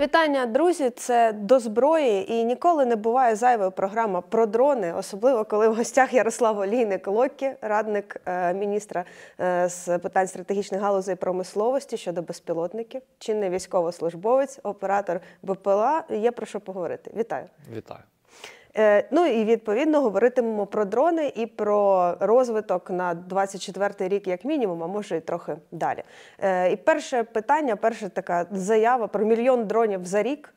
Вітання, друзі! Це «До зброї» і ніколи не буває зайвою програма про дрони, особливо коли в гостях Ярослав Олійник Локі, радник міністра з питань стратегічних галузей промисловості щодо безпілотників, чинний військовослужбовець, оператор БПЛА. Є про що поговорити. Вітаю! Вітаю! Ну і, відповідно, говоритимемо про дрони і про розвиток на 24-й рік як мінімум, а може і трохи далі. І перше питання, перша така заява про 1 мільйон дронів за рік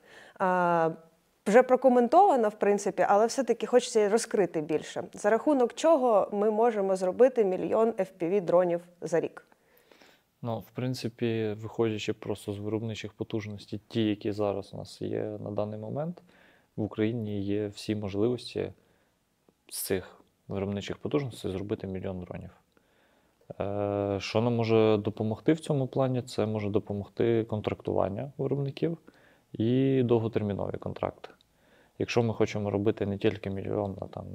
вже прокоментована, в принципі, але все-таки хочеться розкрити більше. За рахунок чого ми можемо зробити 1 мільйон FPV-дронів за рік? Ну, в принципі, виходячи просто з виробничих потужностей, ті, які зараз у нас є на даний момент, в Україні є всі можливості з цих виробничих потужностей зробити 1 мільйон дронів. Що нам може допомогти в цьому плані? Це може допомогти контрактування виробників і довготермінові контракти. Якщо ми хочемо робити не тільки 1 мільйон, а там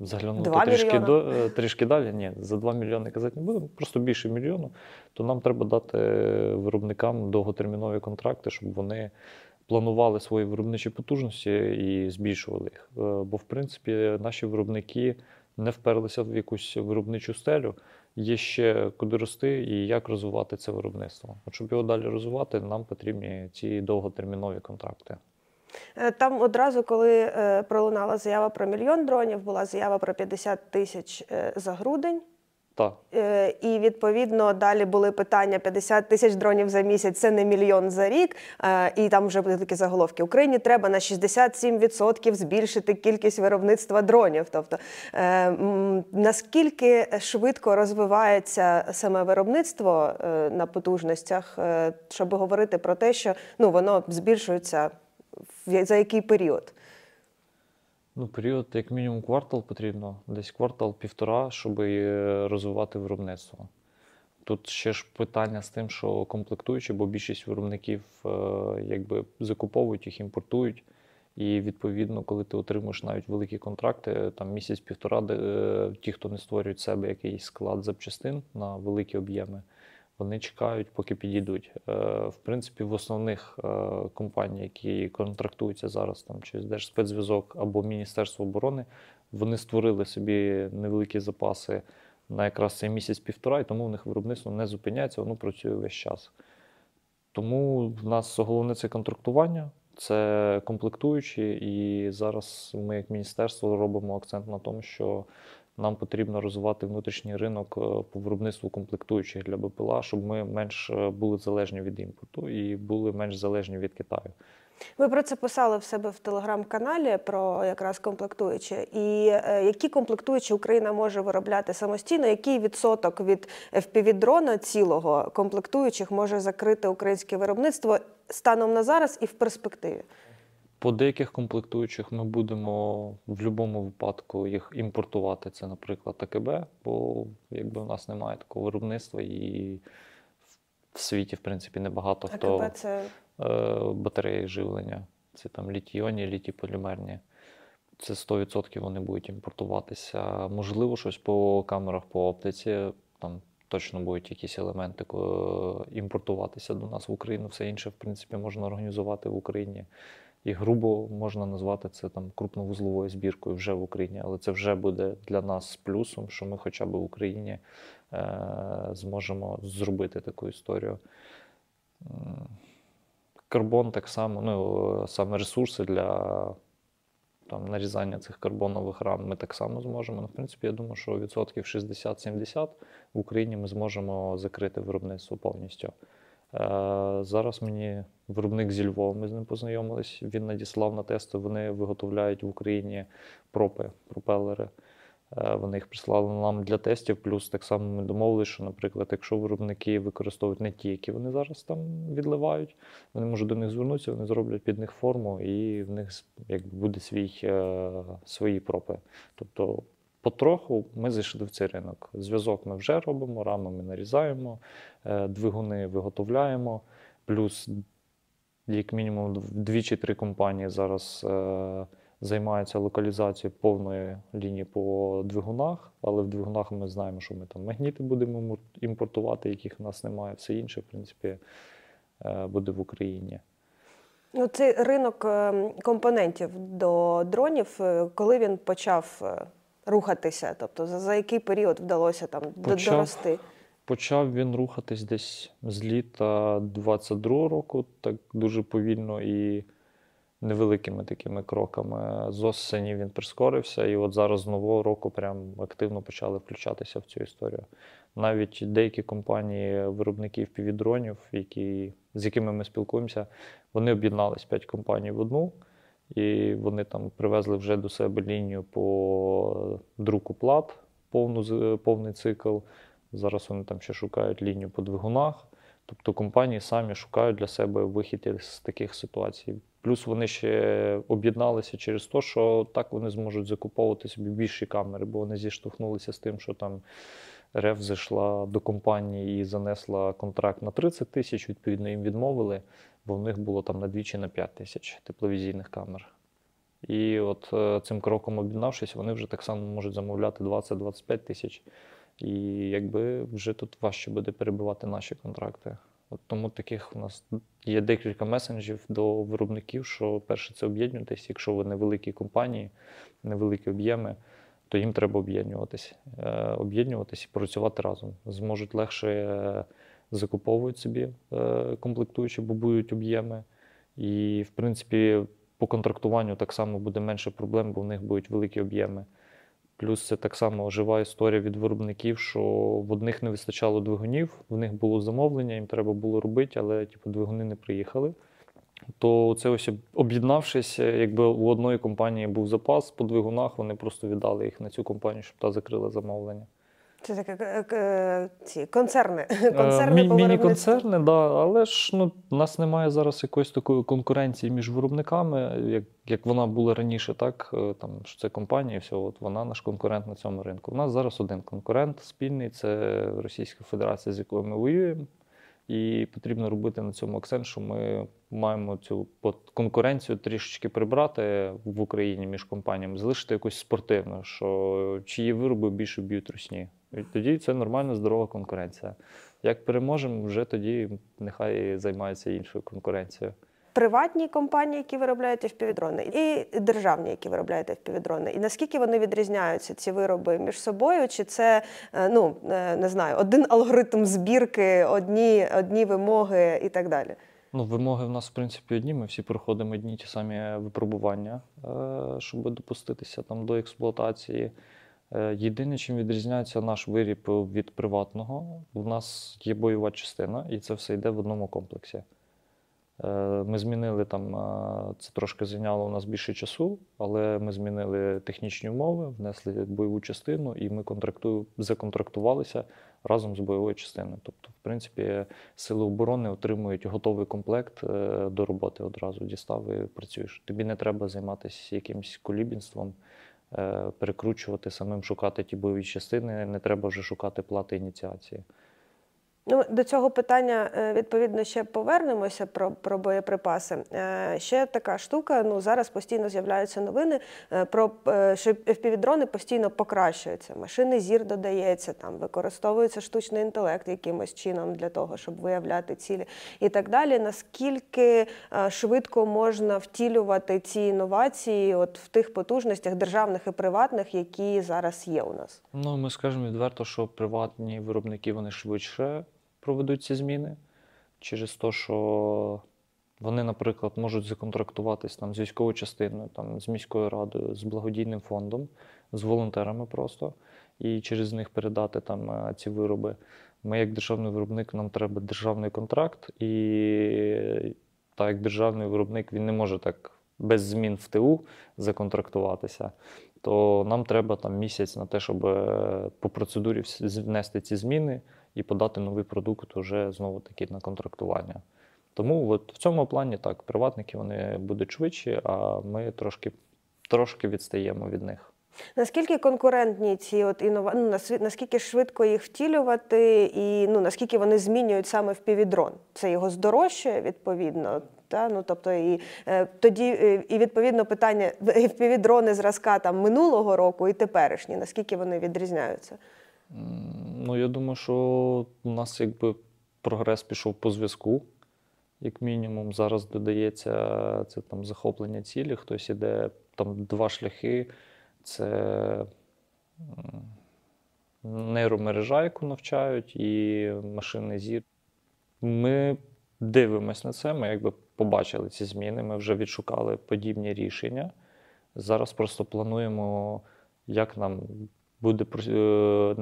заглянути трішки далі, ні, за 2 мільйони казати не будемо, просто більше 1 мільйона, то нам треба дати виробникам довготермінові контракти, щоб вони планували свої виробничі потужності і збільшували їх. Бо, в принципі, наші виробники не вперлися в якусь виробничу стелю. Є ще куди рости і як розвивати це виробництво. От щоб його далі розвивати, нам потрібні ці довготермінові контракти. Там одразу, коли пролунала заява про 1 мільйон дронів, була заява про 50 тисяч за грудень. Так. І, відповідно, далі були питання: 50 тисяч дронів за місяць – це не 1 мільйон за рік. І там вже були такі заголовки. Україні треба на 67% збільшити кількість виробництва дронів. Тобто, наскільки швидко розвивається саме виробництво на потужностях, щоб говорити про те, що воно збільшується за який період? Ну, період, як мінімум, квартал потрібно, десь квартал-півтора, щоб розвивати виробництво. Тут ще ж питання з тим, що комплектуючі, бо більшість виробників закуповують їх, імпортують. І, відповідно, коли ти отримуєш навіть великі контракти, там місяць-півтора, ті, хто не створюють себе якийсь склад запчастин на великі об'єми, вони чекають, поки підійдуть. В принципі, в основних компаній, які контрактуються зараз там, через Держспецзв'язок або Міністерство оборони, вони створили собі невеликі запаси на якраз цей місяць-півтора, і тому в них виробництво не зупиняється, воно працює весь час. Тому в нас головне – це контрактування, це комплектуючі, і зараз ми як міністерство робимо акцент на тому, що нам потрібно розвивати внутрішній ринок по виробництву комплектуючих для БПЛА, щоб ми менш були залежні від імпорту і були менш залежні від Китаю. Ви про це писали в себе в телеграм-каналі, про якраз комплектуючі. І які комплектуючі Україна може виробляти самостійно? Який відсоток від FPV-дрона цілого комплектуючих може закрити українське виробництво станом на зараз і в перспективі? По деяких комплектуючих ми будемо в будь-якому випадку їх імпортувати. Це, наприклад, АКБ, бо в нас немає такого виробництва і в світі, в принципі, небагато хто. АКБ – це? Батареї живлення. Це там літій-іонні, літій-полімерні. Це 100% вони будуть імпортуватися. Можливо, щось по камерах, по оптиці. Там точно будуть якісь елементи імпортуватися до нас в Україну. Все інше, в принципі, можна організувати в Україні. І грубо можна назвати це там крупновузловою збіркою вже в Україні, але це вже буде для нас плюсом, що ми хоча б в Україні зможемо зробити таку історію. Карбон так само, саме ресурси для нарізання цих карбонових рам ми так само зможемо. В принципі, я думаю, що відсотків 60-70 в Україні ми зможемо закрити виробництво повністю. Зараз мені виробник зі Львова, ми з ним познайомились, він надіслав на тести, вони виготовляють в Україні пропи, пропелери. Вони їх прислали нам для тестів, плюс так само ми домовилися, що, наприклад, якщо виробники використовують не ті, які вони зараз там відливають, вони можуть до них звернутися, вони зроблять під них форму і в них буде свої пропи. Тобто потроху ми зайшли в цей ринок. Зв'язок ми вже робимо, рами ми нарізаємо, двигуни виготовляємо. Плюс, як мінімум, 2 чи 3 компанії зараз займаються локалізацією повної лінії по двигунах. Але в двигунах ми знаємо, що ми там магніти будемо імпортувати, яких у нас немає. Все інше, в принципі, буде в Україні. Ну, цей ринок компонентів до дронів, коли він почав рухатися? Тобто за який період вдалося там дорости? Почав він рухатись десь з літа 22-го року, так дуже повільно і невеликими такими кроками. З осені він прискорився, і от зараз з нового року прям активно почали включатися в цю історію. Навіть деякі компанії, виробники FPV-дронів, з якими ми спілкуємося, вони об'єднались 5 компаній в одну, і вони там привезли вже до себе лінію по друку плат, повний цикл. Зараз вони там ще шукають лінію по двигунах. Тобто компанії самі шукають для себе вихід з таких ситуацій. Плюс вони ще об'єдналися через те, що так вони зможуть закуповувати собі більші камери, бо вони зіштовхнулися з тим, що там РФ зайшла до компанії і занесла контракт на 30 тисяч, відповідно їм відмовили, бо в них було там на 2 чи на 5 тисяч тепловізійних камер. І от цим кроком об'єднавшись, вони вже так само можуть замовляти 20-25 тисяч. І якби вже тут важче буде перебивати наші контракти. От тому таких у нас є декілька месенджів до виробників, що перше це об'єднуватись, якщо ви невеликі компанії, невеликі об'єми, то їм треба об'єднуватись. Об'єднуватись і працювати разом. Зможуть легше закуповувати собі комплектуючі, будують об'єми. І в принципі по контрактуванню так само буде менше проблем, бо в них будуть великі об'єми. Плюс це так само жива історія від виробників, що в одних не вистачало двигунів, в них було замовлення, їм треба було робити, але типу, двигуни не приїхали. То це ось об'єднавшись, якби у одної компанії був запас по двигунах, вони просто віддали їх на цю компанію, щоб та закрила замовлення. Це таке концерни. Міні-концерни, да, але ж у нас немає зараз якоїсь такої конкуренції між виробниками, як вона була раніше, так, там, що це компанія і все, от вона наш конкурент на цьому ринку. У нас зараз один конкурент спільний, це Російська Федерація, з якою ми воюємо. І потрібно робити на цьому акцент, що ми маємо цю конкуренцію трішечки прибрати в Україні між компаніями, залишити якусь спортивну, що чиї вироби більше б'ють русні. І тоді це нормальна, здорова конкуренція. Як переможемо, вже тоді нехай займається іншою конкуренцією. Приватні компанії, які виробляють FPV-дрони, і державні, які виробляють FPV-дрони. І наскільки вони відрізняються, ці вироби, між собою? Чи це, ну, не знаю, один алгоритм збірки, одні вимоги і так далі? Ну, вимоги в нас, в принципі, одні. Ми всі проходимо одні ті самі випробування, щоб допуститися там до експлуатації. Єдине, чим відрізняється наш виріб від приватного, в нас є бойова частина, і це все йде в одному комплексі. Ми змінили там, це трошки зайняло у нас більше часу, але ми змінили технічні умови, внесли бойову частину і ми законтрактувалися разом з бойовою частиною. Тобто, в принципі, сили оборони отримують готовий комплект до роботи одразу, дістав і працюєш. Тобі не треба займатися якимось колібінством, перекручувати, самим шукати ті бойові частини, не треба вже шукати плати ініціації. Ну, до цього питання, відповідно, ще повернемося про боєприпаси. Ще така штука, ну, зараз постійно з'являються новини, що FPV-дрони постійно покращуються, машини зір додається, там, використовується штучний інтелект якимось чином для того, щоб виявляти цілі і так далі. Наскільки швидко можна втілювати ці інновації от в тих потужностях державних і приватних, які зараз є у нас? Ну, ми скажемо відверто, що приватні виробники, вони швидше проведуть ці зміни через те, що вони, наприклад, можуть законтрактуватись там, з військовою частиною, там, з міською радою, з благодійним фондом, з волонтерами просто, і через них передати там, ці вироби. Ми, як державний виробник, нам треба державний контракт, і так як державний виробник, він не може так без змін в ТУ законтрактуватися, то нам треба там, місяць на те, щоб по процедурі внести ці зміни, і подати новий продукт вже знову-таки на контрактування. Тому от в цьому плані так, приватники вони будуть швидші, а ми трошки відстаємо від них. Наскільки конкурентні ці інновації, наскільки швидко їх втілювати і ну, наскільки вони змінюють саме FPV-дрон? Це його здорожчує відповідно? Та? Ну, тобто, тоді відповідно питання FPV-дрони зразка там, минулого року і теперішні, наскільки вони відрізняються? Ну, я думаю, що у нас якби прогрес пішов по зв'язку. як мінімум. Зараз додається це там захоплення цілі, хтось іде, там два шляхи, це нейромережа, яку навчають, і машинний зір. Ми дивимось на це, ми якби побачили ці зміни, ми вже відшукали подібні рішення. Зараз просто плануємо, як нам буде,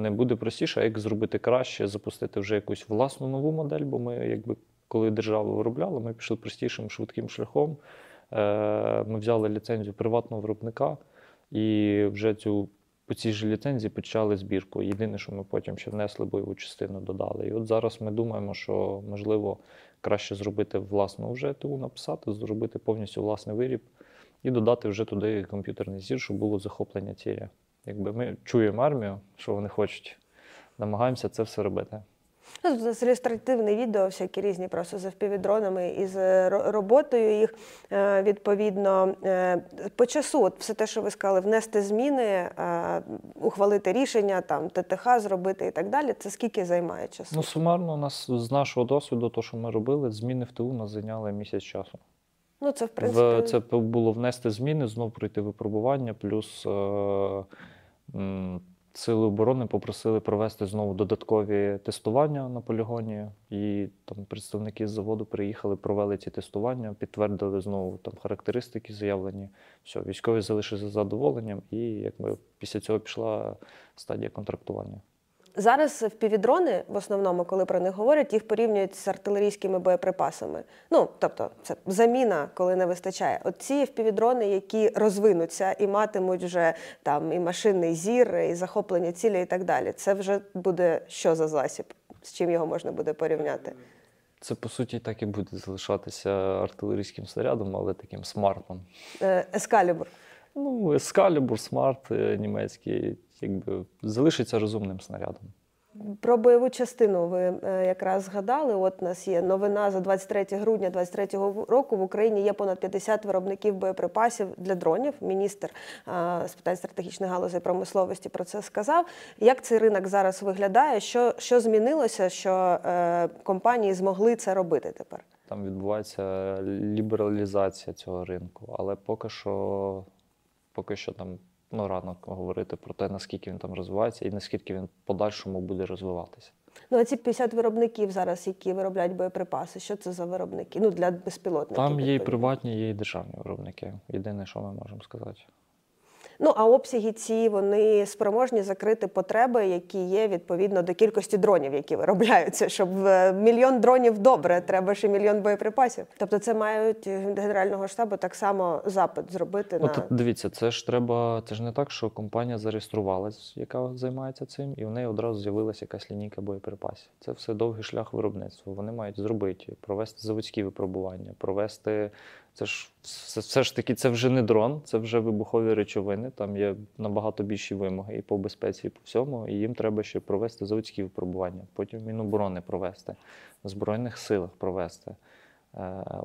не буде простіше, а як зробити краще, запустити вже якусь власну нову модель, бо ми, якби, коли державу виробляли, ми пішли простішим, швидким шляхом. Ми взяли ліцензію приватного виробника і вже по цій же ліцензії почали збірку. Єдине, що ми потім ще внесли бойову частину, додали. І от зараз ми думаємо, що, можливо, краще зробити власну вже ТУ, написати, зробити повністю власний виріб і додати вже туди комп'ютерний зір, щоб було захоплення цілі. Якби ми чуємо армію, що вони хочуть, намагаємося це все робити. З ілюстративне відео, всякі різні просто з FPV-дронами і з роботою їх, відповідно, по часу, от все те, що ви сказали, внести зміни, ухвалити рішення, там, ТТХ зробити і так далі, це скільки займає часу? Ну, сумарно у нас з нашого досвіду, то, що ми робили, зміни в ТУ нас зайняли місяць часу. Ну, це, в принципі... це було внести зміни, знову пройти випробування, плюс Сили оборони попросили провести знову додаткові тестування на полігоні. І там представники з заводу приїхали, провели ці тестування, підтвердили знову там характеристики заявлені. Все, військові залишилися задоволенням, і якби після цього пішла стадія контрактування. Зараз FPV-дрони, в основному, коли про них говорять, їх порівнюють з артилерійськими боєприпасами. Ну, тобто, це заміна, коли не вистачає. От ці FPV-дрони, які розвинуться і матимуть вже там і машинний зір, і захоплення цілі, і так далі. Це вже буде що за засіб? З чим його можна буде порівняти? Це, по суті, так і буде залишатися артилерійським снарядом, але таким смартом. Ескалібур. Ну, Ескалібур, смарт німецький, якби залишиться розумним снарядом. Про бойову частину ви якраз згадали. От у нас є новина за 23 грудня 2023 року. В Україні є понад 50 виробників боєприпасів для дронів. Міністр з питань стратегічних галузей промисловості про це сказав. Як цей ринок зараз виглядає? Що змінилося, що компанії змогли це робити тепер? Там відбувається лібералізація цього ринку, але поки що там рано говорити про те, наскільки він там розвивається і наскільки він в подальшому буде розвиватися. Ну, а ці 50 виробників зараз, які виробляють боєприпаси, що це за виробники? Ну, для безпілотників. Там є і приватні, є і державні виробники. Єдине, що ми можемо сказати. Ну, а обсяги ці, вони спроможні закрити потреби, які є відповідно до кількості дронів, які виробляються. Щоб мільйон дронів добре, треба ще мільйон боєприпасів. Тобто це мають Генерального штабу так само запит зробити на... От, дивіться, це ж не так, що компанія зареєструвалась, яка займається цим, і в неї одразу з'явилася якась лінійка боєприпасів. Це все довгий шлях виробництва. Вони мають зробити, провести заводські випробування, провести... Це ж таки, це вже не дрон, це вже вибухові речовини, там є набагато більші вимоги і по безпеці, і по всьому, і їм треба ще провести заводські випробування, потім Міноборони провести, в Збройних силах провести,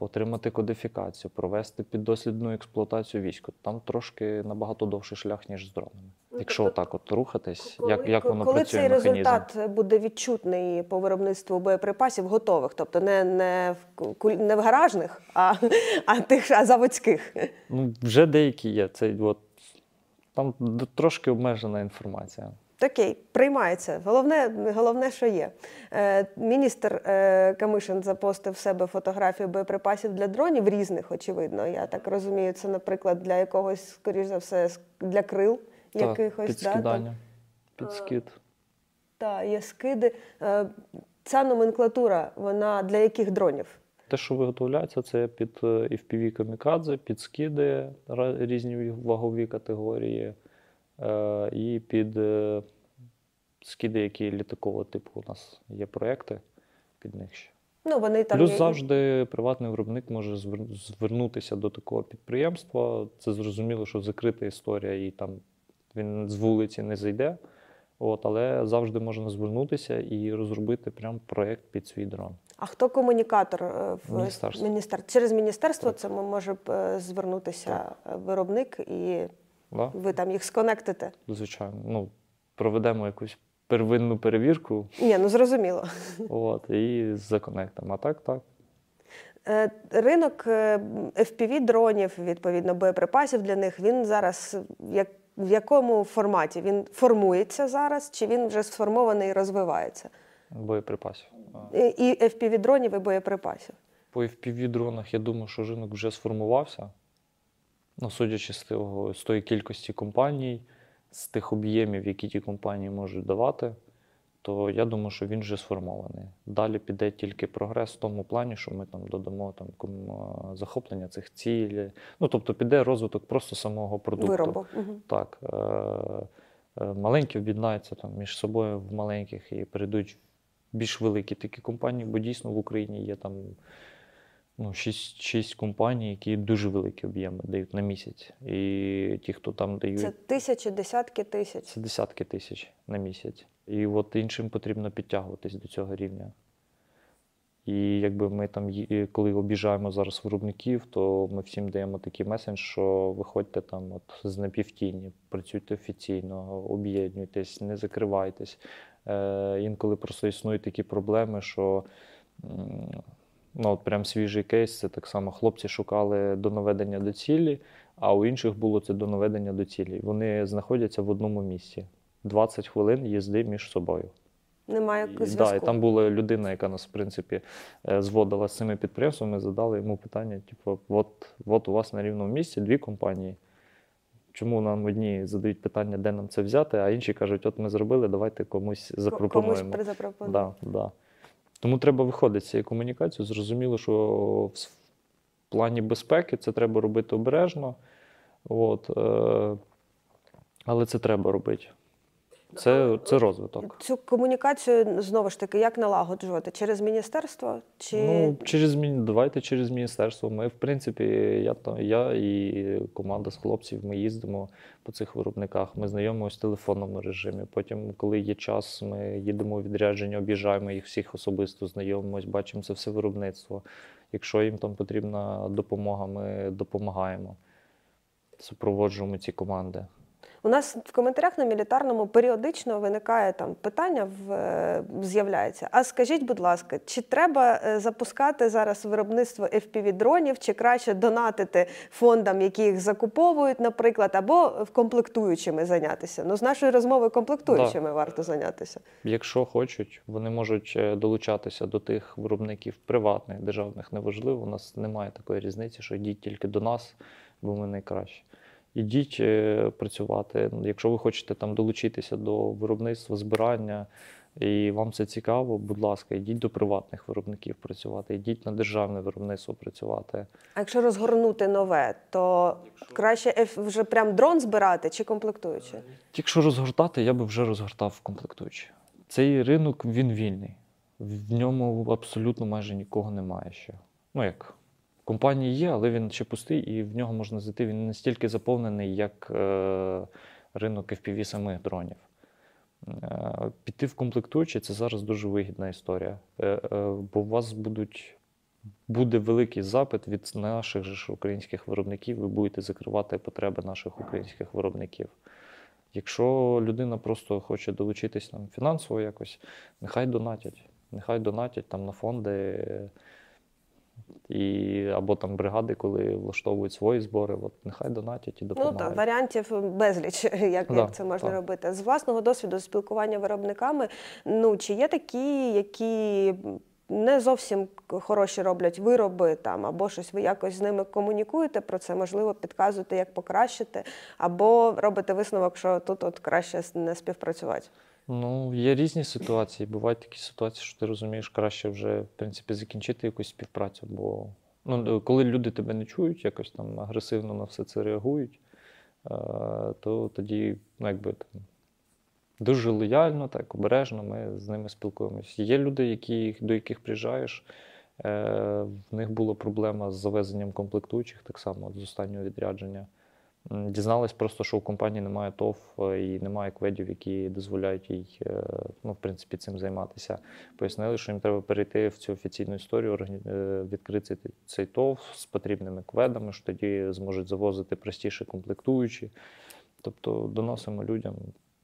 отримати кодифікацію, провести піддослідну експлуатацію військ. Там трошки набагато довший шлях, ніж з дронами. Якщо отак от рухатись, як воно працює механізм? Коли цей результат буде відчутний по виробництву боєприпасів готових? Тобто не в гаражних, а заводських? Ну, вже деякі є. Там трошки обмежена інформація. Окей, приймається. Головне, що є. Міністр Камишин запостив в себе фотографію боєприпасів для дронів різних, очевидно. Я так розумію, це, наприклад, для якогось, скоріш за все, для крил. Якихось, підскидання. Да, підскид. Так, є скиди. Ця номенклатура, вона для яких дронів? Те, що виготовляється, це під FPV-камікадзе, під скиди, різні вагові категорії, і під скиди, які літакового типу у нас є проекти, під них ще. Ну, вони там плюс є... завжди приватний виробник може звернутися до такого підприємства. Це зрозуміло, що закрита історія і там він з вулиці не зайде, але завжди можна звернутися і розробити прям проєкт під свій дрон. А хто комунікатор? Через міністерство так. Це може звернутися так. Виробник і да. Ви там їх сконектите? Звичайно. Ну, проведемо якусь первинну перевірку. Зрозуміло. І з законектом. А так. Ринок FPV-дронів, відповідно, боєприпасів для них, він зараз в якому форматі? Він формується зараз чи він вже сформований і розвивається? Боєприпасів. І FPV-дронів, і боєприпасів. По FPV-дронах, я думаю, що ринок вже сформувався. Ну, судячи з тої кількості компаній, з тих об'ємів, які ті компанії можуть давати, то я думаю, що він вже сформований. Далі піде тільки прогрес в тому плані, що ми там додамо там захоплення цих цілей. Ну, тобто піде розвиток просто самого продукту. Виробу. Так. Маленькі об'єднаються там між собою в маленьких і перейдуть більш великі такі компанії, бо дійсно в Україні є там 6 компаній, які дуже великі об'єми дають на місяць. І ті, хто там дають... Це тисячі, десятки тисяч? Це десятки тисяч на місяць. І от іншим потрібно підтягуватись до цього рівня. І якби ми там, коли об'їжджаємо зараз виробників, то ми всім даємо такий меседж, що виходьте там от з напівтіні, працюйте офіційно, об'єднуйтесь, не закривайтесь. Інколи просто існують такі проблеми, що... Ну, от прям свіжий кейс, це так само хлопці шукали до наведення до цілі, а у інших було це до наведення до цілі. Вони знаходяться в одному місці. 20 хвилин їзди між собою. Немає зв'язку. Так, і там була людина, яка нас, в принципі, зводила з цими підприємствами, задали йому питання, типу, от у вас на рівному місці дві компанії. Чому нам одні задають питання, де нам це взяти, а інші кажуть, от ми зробили, давайте комусь запропонуємо. Комусь запропонуємо. Да, да. Тому треба виходити з цієї комунікації. Зрозуміло, що в плані безпеки це треба робити обережно. От. Але це треба робити. Це розвиток. Цю комунікацію, знову ж таки, як налагоджувати? Через міністерство? Чи... Ну, давайте через міністерство. Ми, в принципі, я і команда з хлопців, ми їздимо по цих виробниках, ми знайомимося в телефонному режимі. Потім, коли є час, ми їдемо у відрядження, об'їжджаємо їх всіх особисто, знайомимось, бачимо це все виробництво. Якщо їм там потрібна допомога, ми допомагаємо, супроводжуємо ці команди. У нас в коментарях на мілітарному періодично виникає там питання, з'являється. А скажіть, будь ласка, чи треба запускати зараз виробництво FPV-дронів, чи краще донатити фондам, які їх закуповують, наприклад, або комплектуючими зайнятися? Ну, з нашої розмови комплектуючими варто зайнятися. Якщо хочуть, вони можуть долучатися до тих виробників приватних, державних, неважливо. У нас немає такої різниці, що йдіть тільки до нас, бо ми найкращі. Ідіть працювати, якщо ви хочете там долучитися до виробництва, збирання, і вам це цікаво, будь ласка, ідіть до приватних виробників працювати, ідіть на державне виробництво працювати. А якщо розгорнути нове, то краще вже прям дрон збирати чи комплектуючи? Якщо розгортати, я би вже розгортав комплектуючи. Цей ринок, він вільний. В ньому абсолютно майже нікого немає ще. Ну як? Компанії є, але він ще пустий, і в нього можна зайти, він настільки заповнений, як ринок FPV самих дронів. Піти в комплектуючі – це зараз дуже вигідна історія, бо у вас буде великий запит від наших ж українських виробників, ви будете закривати потреби наших українських виробників. Якщо людина просто хоче долучитись там, фінансово якось, нехай донатять там, на фонди, або там бригади, коли влаштовують свої збори, от нехай донатять і допомагають. Ну так, варіантів безліч, як це можна робити. З власного досвіду спілкування виробниками, ну чи є такі, які не зовсім хороші роблять вироби, там, або щось ви якось з ними комунікуєте про це, можливо, підказуєте, як покращити, або робите висновок, що тут от краще не співпрацювати? Ну, є різні ситуації. Бувають такі ситуації, що ти розумієш, краще вже, в принципі, закінчити якусь співпрацю, бо коли люди тебе не чують, якось там агресивно на все це реагують, то тоді, якби, там, дуже лояльно, так, обережно ми з ними спілкуємося. Є люди, до яких приїжджаєш, в них була проблема з завезенням комплектуючих, так само, з останнього відрядження. Дізналась просто, що у компанії немає ТОВ і немає кведів, які дозволяють їй, ну, в принципі, цим займатися. Пояснили, що їм треба перейти в цю офіційну історію, відкрити цей ТОВ з потрібними кведами, що тоді зможуть завозити простіше комплектуючі. Тобто доносимо людям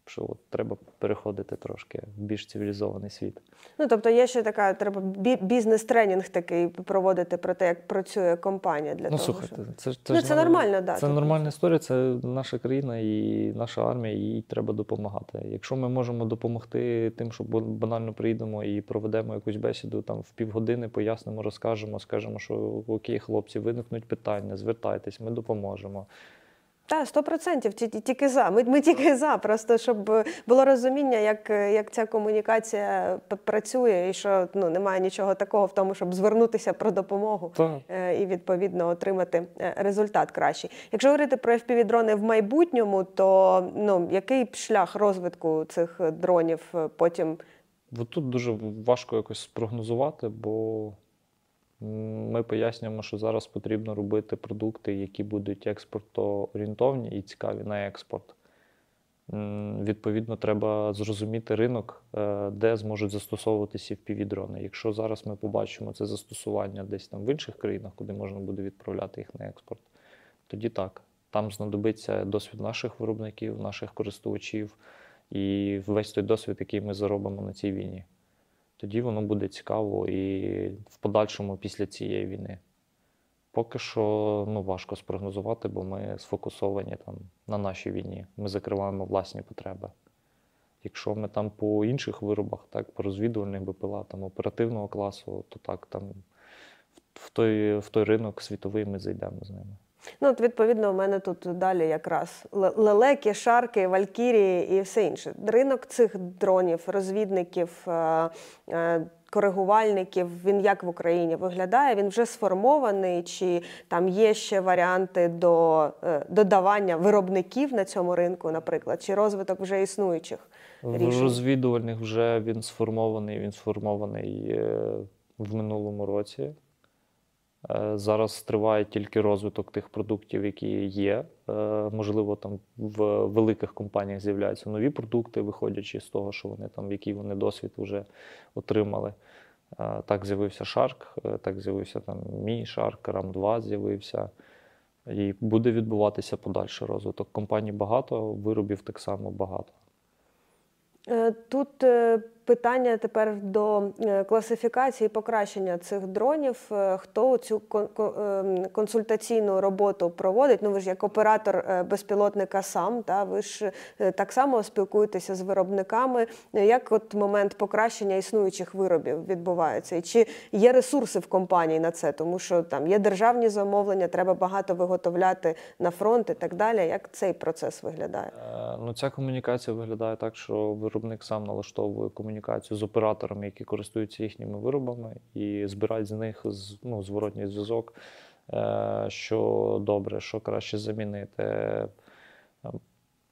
що от треба переходити трошки в більш цивілізований світ. Ну, тобто є ще така, треба бізнес-тренінг такий проводити про те, як працює компанія для того, слухайте, щоб... це нормально, да. Це нормальна історія, це наша країна і наша армія, їй треба допомагати. Якщо ми можемо допомогти тим, що банально приїдемо і проведемо якусь бесіду, там, в півгодини пояснимо, розкажемо, скажемо, що окей, хлопці, виникнуть питання, звертайтесь, ми допоможемо. Так, 100%, тільки за. Ми тільки за, просто щоб було розуміння, як ця комунікація працює і що немає нічого такого в тому, щоб звернутися про допомогу і, відповідно, отримати результат кращий. Якщо говорити про FPV-дрони в майбутньому, то який шлях розвитку цих дронів потім? Тут дуже важко якось спрогнозувати, бо... Ми пояснюємо, що зараз потрібно робити продукти, які будуть експортоорієнтовні і цікаві на експорт. Відповідно, треба зрозуміти ринок, де зможуть застосовуватися FPV-дрони. Якщо зараз ми побачимо це застосування десь там в інших країнах, куди можна буде відправляти їх на експорт, тоді так. Там знадобиться досвід наших виробників, наших користувачів і весь той досвід, який ми заробимо на цій війні. Тоді воно буде цікаво і в подальшому після цієї війни. Поки що важко спрогнозувати, бо ми сфокусовані там, на нашій війні. Ми закриваємо власні потреби. Якщо ми там по інших виробах, так, по розвідувальних БПЛА, там, оперативного класу, то так, там, в той ринок світовий ми зайдемо з ними. Відповідно, у мене тут далі якраз лелеки, шарки, валькірії і все інше. Ринок цих дронів, розвідників, коригувальників, він як в Україні виглядає? Він вже сформований? Чи там є ще варіанти до додавання виробників на цьому ринку, наприклад? Чи розвиток вже існуючих рішень? Розвідувальних вже він сформований в минулому році. Зараз триває тільки розвиток тих продуктів, які є. Можливо, там в великих компаніях з'являються нові продукти, виходячи з того, що вони там, який вони досвід вже отримали. Так з'явився Шарк, так з'явився там Мій Шарк, Рам-2 з'явився. І буде відбуватися подальший розвиток. Компаній багато, виробів так само багато. Тут питання тепер до класифікації і покращення цих дронів. Хто цю консультаційну роботу проводить? Ви ж як оператор безпілотника сам, та? Ви ж так само спілкуєтеся з виробниками. Як от момент покращення існуючих виробів відбувається? І чи є ресурси в компанії на це? Тому що там є державні замовлення, треба багато виготовляти на фронт і так далі. Як цей процес виглядає? Ця комунікація виглядає так, що виробник сам налаштовує комунікацію з операторами, які користуються їхніми виробами, і збирають з них зворотній зв'язок, що добре, що краще замінити.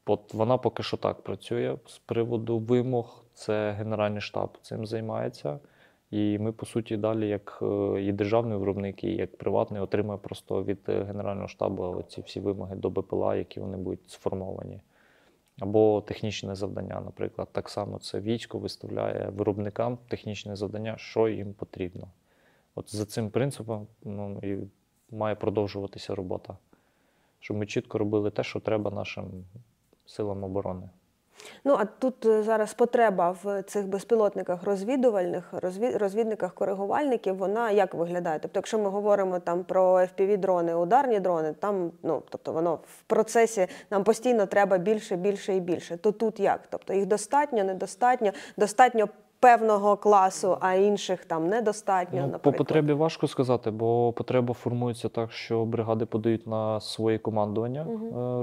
От вона поки що так працює. З приводу вимог, це Генеральний штаб цим займається. І ми, по суті, далі, як і державний виробник, і як приватний, отримуємо просто від Генерального штабу ці всі вимоги до БПЛА, які вони будуть сформовані. Або технічне завдання, наприклад. Так само це військо виставляє виробникам технічне завдання, що їм потрібно. От за цим принципом і має продовжуватися робота. Щоб ми чітко робили те, що треба нашим силам оборони. А тут зараз потреба в цих безпілотниках розвідувальних, розвідниках коригувальників, вона як виглядає? Тобто, якщо ми говоримо там про FPV-дрони, ударні дрони, там, тобто воно в процесі, нам постійно треба більше, більше і більше. То тут як? Тобто, їх достатньо, недостатньо? Достатньо певного класу, а інших там недостатньо, наприклад? По потребі важко сказати, бо потреба формується так, що бригади подають на своє командування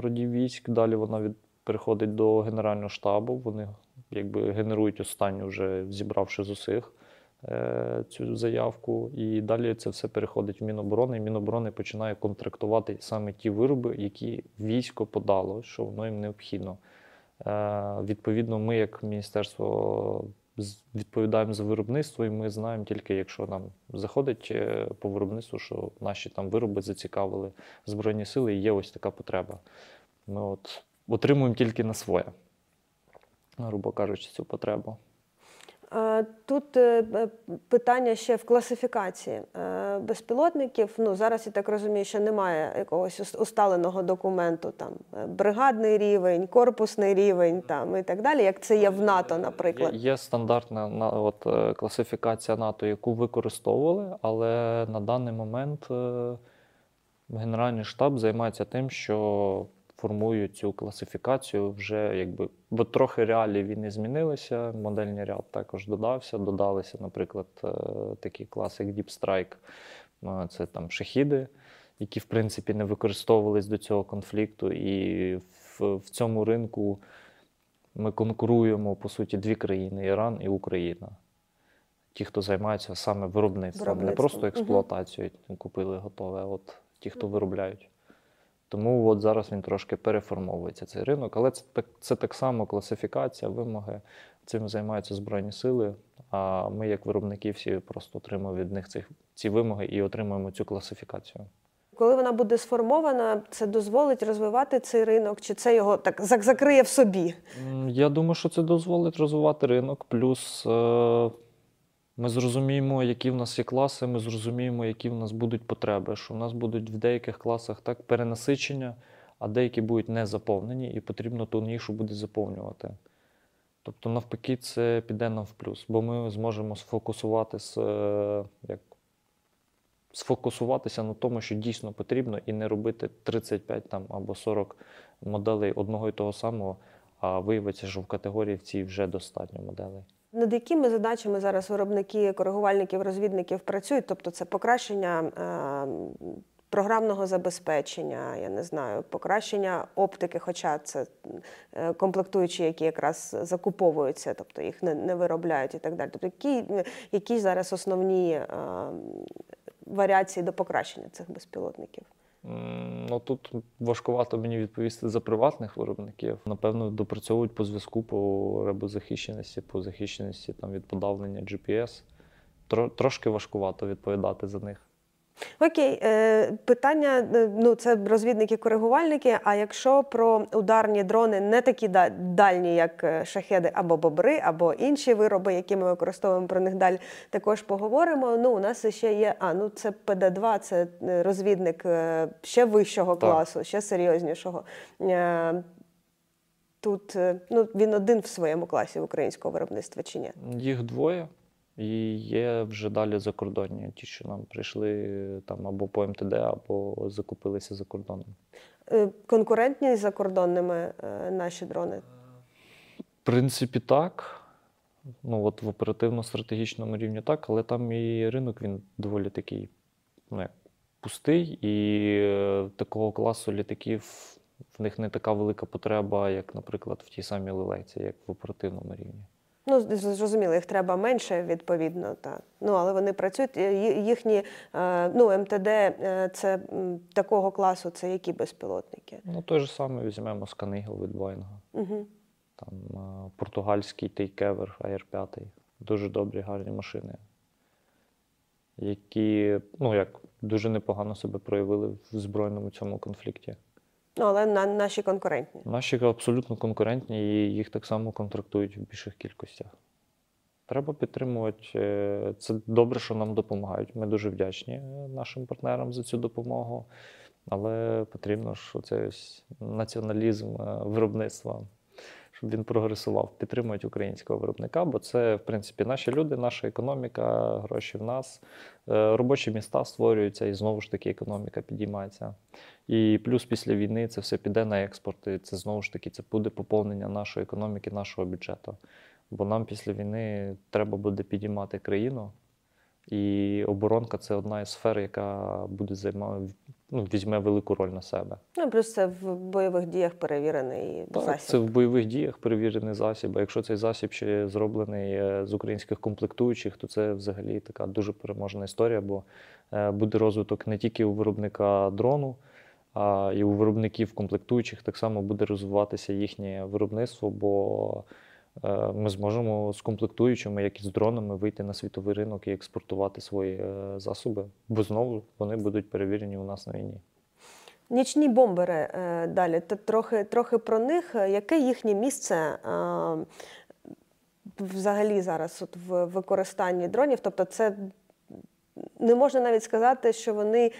родів військ, далі вона переходить до Генерального штабу, вони якби генерують останню, вже зібравши з усіх цю заявку. І далі це все переходить в Міноборони, і Міноборони починає контрактувати саме ті вироби, які військо подало, що воно їм необхідно. Відповідно, ми як міністерство відповідаємо за виробництво, і ми знаємо тільки, якщо нам заходить по виробництву, що наші там вироби зацікавили Збройні Сили, і є ось така потреба. Ми отримуємо тільки на своє, грубо кажучи, цю потребу. Тут питання ще в класифікації. безпілотників, ну, зараз, я так розумію, що немає якогось усталеного документу, там, бригадний рівень, корпусний рівень, там, і так далі, як це є в НАТО, наприклад. Є стандартна от, класифікація НАТО, яку використовували, але на даний момент Генеральний штаб займається тим, що формує цю класифікацію вже, якби, бо трохи реалії війни змінилися, модельний ряд також додався, додалися, наприклад, такі класи, як Deep Strike, це там шахіди, які, в принципі, не використовувались до цього конфлікту, і в цьому ринку ми конкуруємо, по суті, дві країни – Іран і Україна. Ті, хто займаються саме виробництвом, не просто експлуатацією, купили готове, а от ті, хто виробляють. Тому от зараз він трошки переформовується, цей ринок, але це так само класифікація, вимоги, цим займаються Збройні Сили, а ми як виробники всі просто отримуємо від них ці вимоги і отримуємо цю класифікацію. Коли вона буде сформована, це дозволить розвивати цей ринок, чи це його так закриє в собі? Я думаю, що це дозволить розвивати ринок, плюс ми зрозуміємо, які в нас є класи, ми зрозуміємо, які в нас будуть потреби, що в нас будуть в деяких класах так перенасичення, а деякі будуть не заповнені, і потрібно ту нішу буде заповнювати. Тобто, навпаки, це піде нам в плюс, бо ми зможемо сфокусуватися на тому, що дійсно потрібно, і не робити 35 там, або 40 моделей одного і того самого, а виявиться, що в категорії в цій вже достатньо моделей. Над якими задачами зараз виробники, коригувальників, розвідників працюють? Тобто це покращення програмного забезпечення, я не знаю, покращення оптики, хоча це комплектуючі, які якраз закуповуються, тобто їх не виробляють і так далі. Тобто які зараз основні варіації до покращення цих безпілотників? Ну, тут важкувато мені відповісти за приватних виробників. Напевно, допрацьовують по зв'язку, по рибозахищеності, по захищеності там, від подавлення GPS. Трошки важкувато відповідати за них. Окей. Питання, ну, це розвідники-коригувальники, а якщо про ударні дрони не такі дальні, як шахеди або бобри, або інші вироби, які ми використовуємо, про них далі також поговоримо. Ну, у нас ще є, це ПД-2, це розвідник ще вищого класу, ще серйознішого. Тут, ну, він один в своєму класі українського виробництва, чи ні? Їх двоє. І є вже далі закордонні, ті, що нам прийшли там, або по МТД, або закупилися за кордоном. Конкурентні з закордонними наші дрони? В принципі, так. Ну, от в оперативно-стратегічному рівні так, але там і ринок він доволі такий пустий, і такого класу літаків в них не така велика потреба, як, наприклад, в тій самій лелеці, як в оперативному рівні. Ну, зрозуміло, їх треба менше, відповідно, так. Ну, але вони працюють. Їхні, ну, МТД – це такого класу, це які безпілотники? Ну, той же саме візьмемо Сканигл від Боїнга. Угу. Там португальський Тейкевер, АР-5. Дуже добрі, гарні машини, які, ну, як, дуже непогано себе проявили в збройному цьому конфлікті. Ну, але наші конкурентні. Наші абсолютно конкурентні, і їх так само контрактують в більших кількостях. Треба підтримувати. Це добре, що нам допомагають. Ми дуже вдячні нашим партнерам за цю допомогу. Але потрібно ж оцей націоналізм виробництва, щоб він прогресував. Підтримують українського виробника, бо це, в принципі, наші люди, наша економіка, гроші в нас. Робочі міста створюються і, знову ж таки, економіка підіймається. І плюс після війни це все піде на експорт, і це, знову ж таки, це буде поповнення нашої економіки, нашого бюджету. Бо нам після війни треба буде підіймати країну, і оборонка – це одна із сфер, яка буде візьме велику роль на себе. Ну, плюс це в бойових діях перевірений засіб. Так, це в бойових діях перевірений засіб, а якщо цей засіб ще зроблений з українських комплектуючих, то це взагалі така дуже переможна історія, бо буде розвиток не тільки у виробника дрону, а і у виробників комплектуючих так само буде розвиватися їхнє виробництво, бо ми зможемо з комплектуючими, як і з дронами, вийти на світовий ринок і експортувати свої засоби, бо знову вони будуть перевірені у нас на війні. Нічні бомбери далі. Трохи про них. Яке їхнє місце взагалі зараз от в використанні дронів? Тобто це не можна навіть сказати, що вони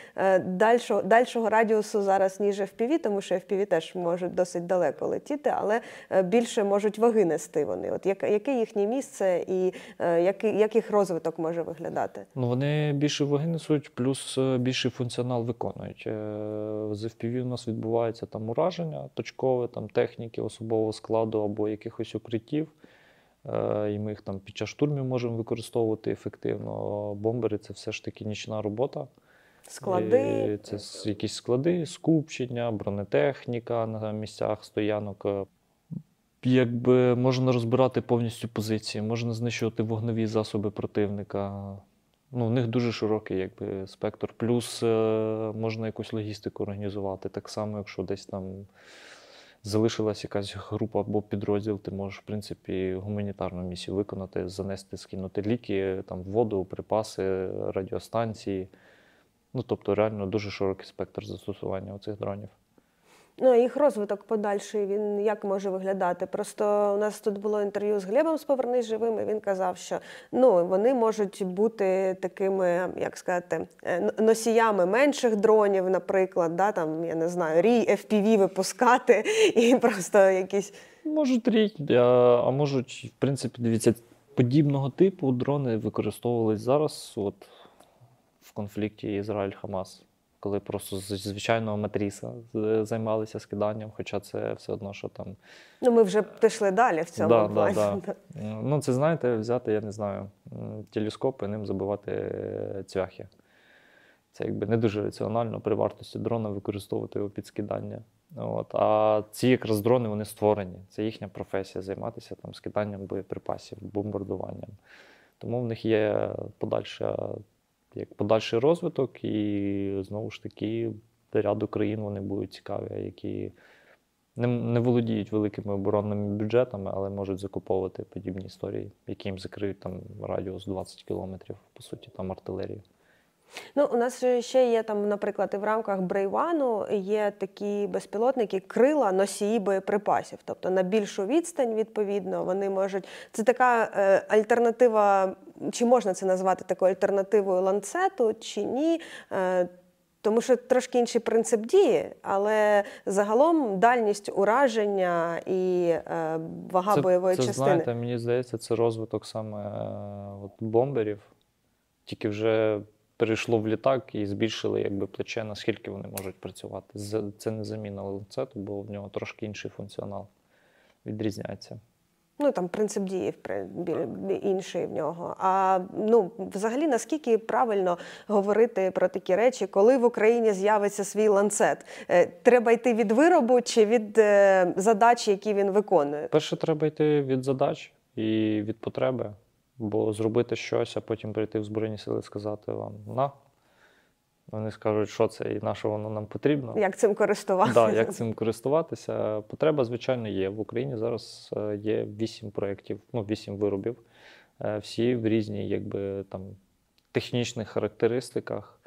дальшого радіусу зараз, ніж FPV, тому що FPV теж можуть досить далеко летіти, але більше можуть ваги нести вони. От яке їхнє місце і як їх розвиток може виглядати? Ну, вони більше ваги несуть, плюс більший функціонал виконують. З FPV у нас відбувається там ураження точкове, там техніки, особового складу або якихось укриттів. І ми їх там під час штурмів можемо використовувати ефективно. Бомбери – це все ж таки нічна робота. Склади? І це якісь склади, скупчення, бронетехніка на місцях стоянок. Якби можна розбирати повністю позиції, можна знищувати вогневі засоби противника. Ну, у них дуже широкий якби спектр. Плюс можна якусь логістику організувати. Так само, якщо десь там залишилась якась група або підрозділ, ти можеш, в принципі, гуманітарну місію виконати, занести, скинути ліки, там, воду, припаси, радіостанції. Ну, тобто, реально, дуже широкий спектр застосування у цих дронів. Ну, їх розвиток подальший, він як може виглядати? Просто у нас тут було інтерв'ю з Глебом з «Повернись живим», і він казав, що ну, вони можуть бути такими, як сказати, носіями менших дронів, наприклад, да, там, я не знаю, рій, FPV випускати і просто якісь... Можуть рій, а можуть, в принципі, дивіться, подібного типу дрони використовувались зараз от, в конфлікті Ізраїль-Хамас. Коли просто з звичайного матріса займалися скиданням, хоча це все одно, що там... Ну, ми вже пішли далі в цьому плані. Да. Ну, це, знаєте, взяти, я не знаю, телескоп і ним забивати цвяхи. Це, якби, не дуже раціонально при вартості дрона використовувати його під скидання. От. А ці якраз дрони, вони створені. Це їхня професія — займатися там скиданням боєприпасів, бомбардуванням. Тому в них є подальший розвиток, і, знову ж таки, ряду країн вони будуть цікаві, які не володіють великими оборонними бюджетами, але можуть закуповувати подібні історії, які їм закриють там радіус 20 кілометрів, по суті, там артилерії. Ну, у нас ще є, там, наприклад, і в рамках Брейвану є такі безпілотники, крила, носії боєприпасів. Тобто на більшу відстань, відповідно, вони можуть... Це така альтернатива, чи можна це назвати такою альтернативою ланцету, чи ні? Тому що трошки інший принцип дії, але загалом дальність ураження і вага бойової частини. Це, знаєте, мені здається, це розвиток саме бомберів, тільки вже... перейшло в літак і збільшили якби плече, наскільки вони можуть працювати. Це не заміна ланцету, бо в нього трошки інший функціонал відрізняється. Ну, там принцип дії інший в нього. А ну, взагалі, наскільки правильно говорити про такі речі, коли в Україні з'явиться свій ланцет? Треба йти від виробу чи від задач, які він виконує? Перше, треба йти від задач і від потреби. Бо зробити щось, а потім прийти в Збройні Сили і сказати вам «на». Вони скажуть, що це і на що воно нам потрібно. Як цим користуватися. Так, як цим користуватися. Потреба, звичайно, є. В Україні зараз є 8 проєктів, ну, 8 виробів. Всі в різні, якби, там, технічних характеристиках.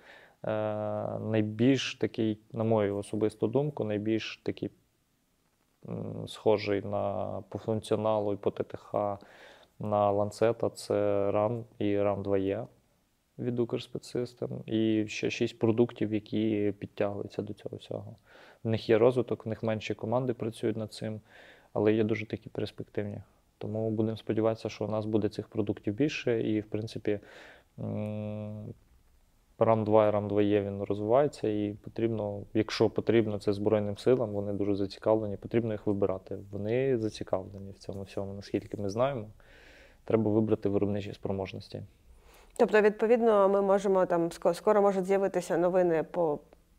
Найбільш такий, на мою особисту думку, найбільш такий схожий на, по функціоналу і по ТТХ на ланцета – це РАМ і РАМ-2Е від Укрспецсистем. І ще 6 продуктів, які підтягуються до цього всього. В них є розвиток, в них менші команди працюють над цим, але є дуже такі перспективні. Тому будемо сподіватися, що у нас буде цих продуктів більше. І, в принципі, РАМ-2 і РАМ-2Е він розвивається. І потрібно, якщо потрібно це Збройним силам, вони дуже зацікавлені, потрібно їх вибирати. Вони зацікавлені в цьому всьому, наскільки ми знаємо. Треба вибрати виробничі спроможності. Тобто, відповідно, ми можемо там скоро можуть з'явитися новини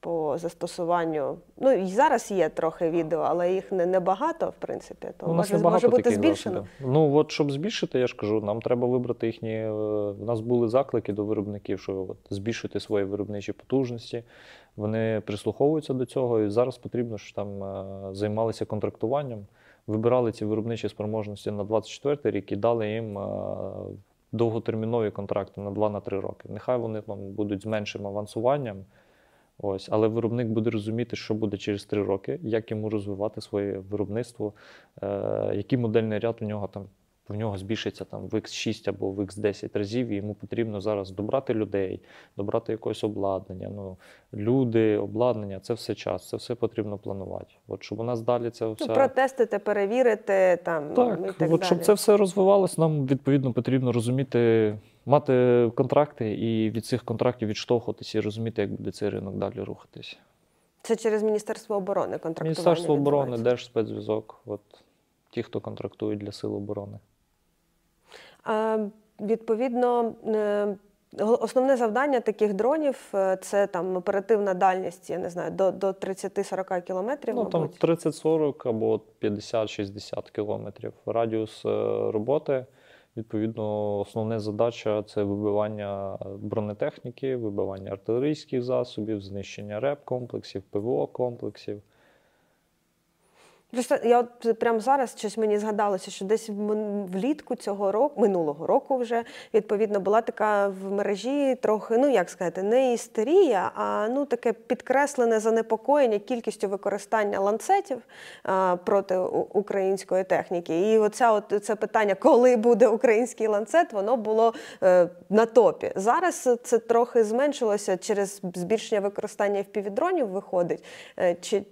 по застосуванню. Ну, і зараз є трохи відео, але їх небагато, в принципі. То у нас може бути збільшено. Засобів. Ну, от щоб збільшити, я ж кажу, нам треба вибрати їхні. У нас були заклики до виробників, що от, збільшити свої виробничі потужності. Вони прислуховуються до цього, і зараз потрібно, щоб там займалися контрактуванням. Вибирали ці виробничі спроможності на 24-й рік і дали їм довготермінові контракти на 2-3 роки. Нехай вони там будуть з меншим авансуванням, ось, але виробник буде розуміти, що буде через 3 роки, як йому розвивати своє виробництво, який модельний ряд у нього там в нього збільшиться там в X6 або в X10 разів, і йому потрібно зараз добрати людей, добрати якогось обладнання. Ну, люди, обладнання – це все час, це все потрібно планувати. От щоб у нас далі це все… Ну, протестити, перевірити, там, так, і так далі. Так, щоб це все розвивалося, нам, відповідно, потрібно розуміти, мати контракти і від цих контрактів відштовхуватися і розуміти, як буде цей ринок далі рухатись. Це через Міністерство оборони контрактування? Міністерство оборони, Держспецзв'язок, от, ті, хто контрактують для Сил оборони. Відповідно, основне завдання таких дронів – це там, оперативна дальність, я не знаю, до 30-40 кілометрів, ну, мабуть? Там 30-40 або 50-60 кілометрів. Радіус роботи, відповідно, основна задача – це вибивання бронетехніки, вибивання артилерійських засобів, знищення РЕП-комплексів, ПВО-комплексів. Я от прямо зараз щось мені згадалося, що десь влітку цього року, минулого року вже, відповідно, була така в мережі трохи, ну як сказати, не істерія, а ну таке підкреслене занепокоєння кількістю використання ланцетів проти української техніки. І це питання, коли буде український ланцет, воно було на топі. Зараз це трохи зменшилося через збільшення використання FPV-дронів виходить,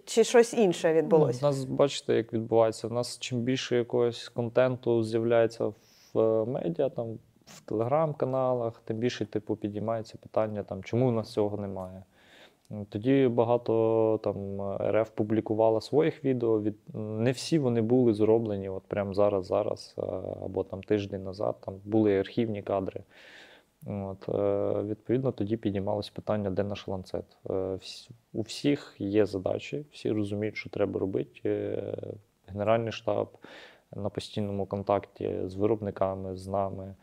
чи щось інше відбулося? Бачите, як відбувається. У нас чим більше якогось контенту з'являється в медіа, там, в телеграм-каналах, тим більше типу, підіймається питання, там, чому у нас цього немає. Тоді багато там, РФ публікувала своїх відео. Не всі вони були зроблені от прямо зараз, або там, тиждень назад. Там були архівні кадри. От, відповідно, тоді піднімалось питання, де наш ланцет. У всіх є задачі, всі розуміють, що треба робити. Генеральний штаб на постійному контакті з виробниками, з нами.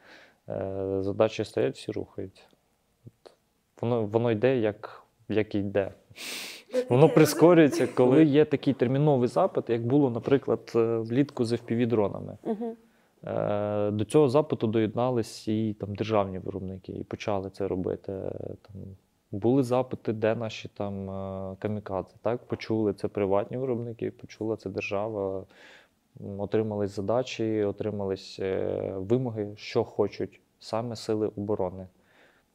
Задачі стоять, всі рухають. Воно йде, як йде. Воно прискорюється, коли є такий терміновий запит, як було, наприклад, влітку з FPV-дронами. До цього запиту доєднались і там, державні виробники, і почали це робити. Там, були запити, де наші там, камікадзе. Так? Почули, це приватні виробники, почула це держава. Отримались задачі, отримались вимоги, що хочуть саме Сили оборони.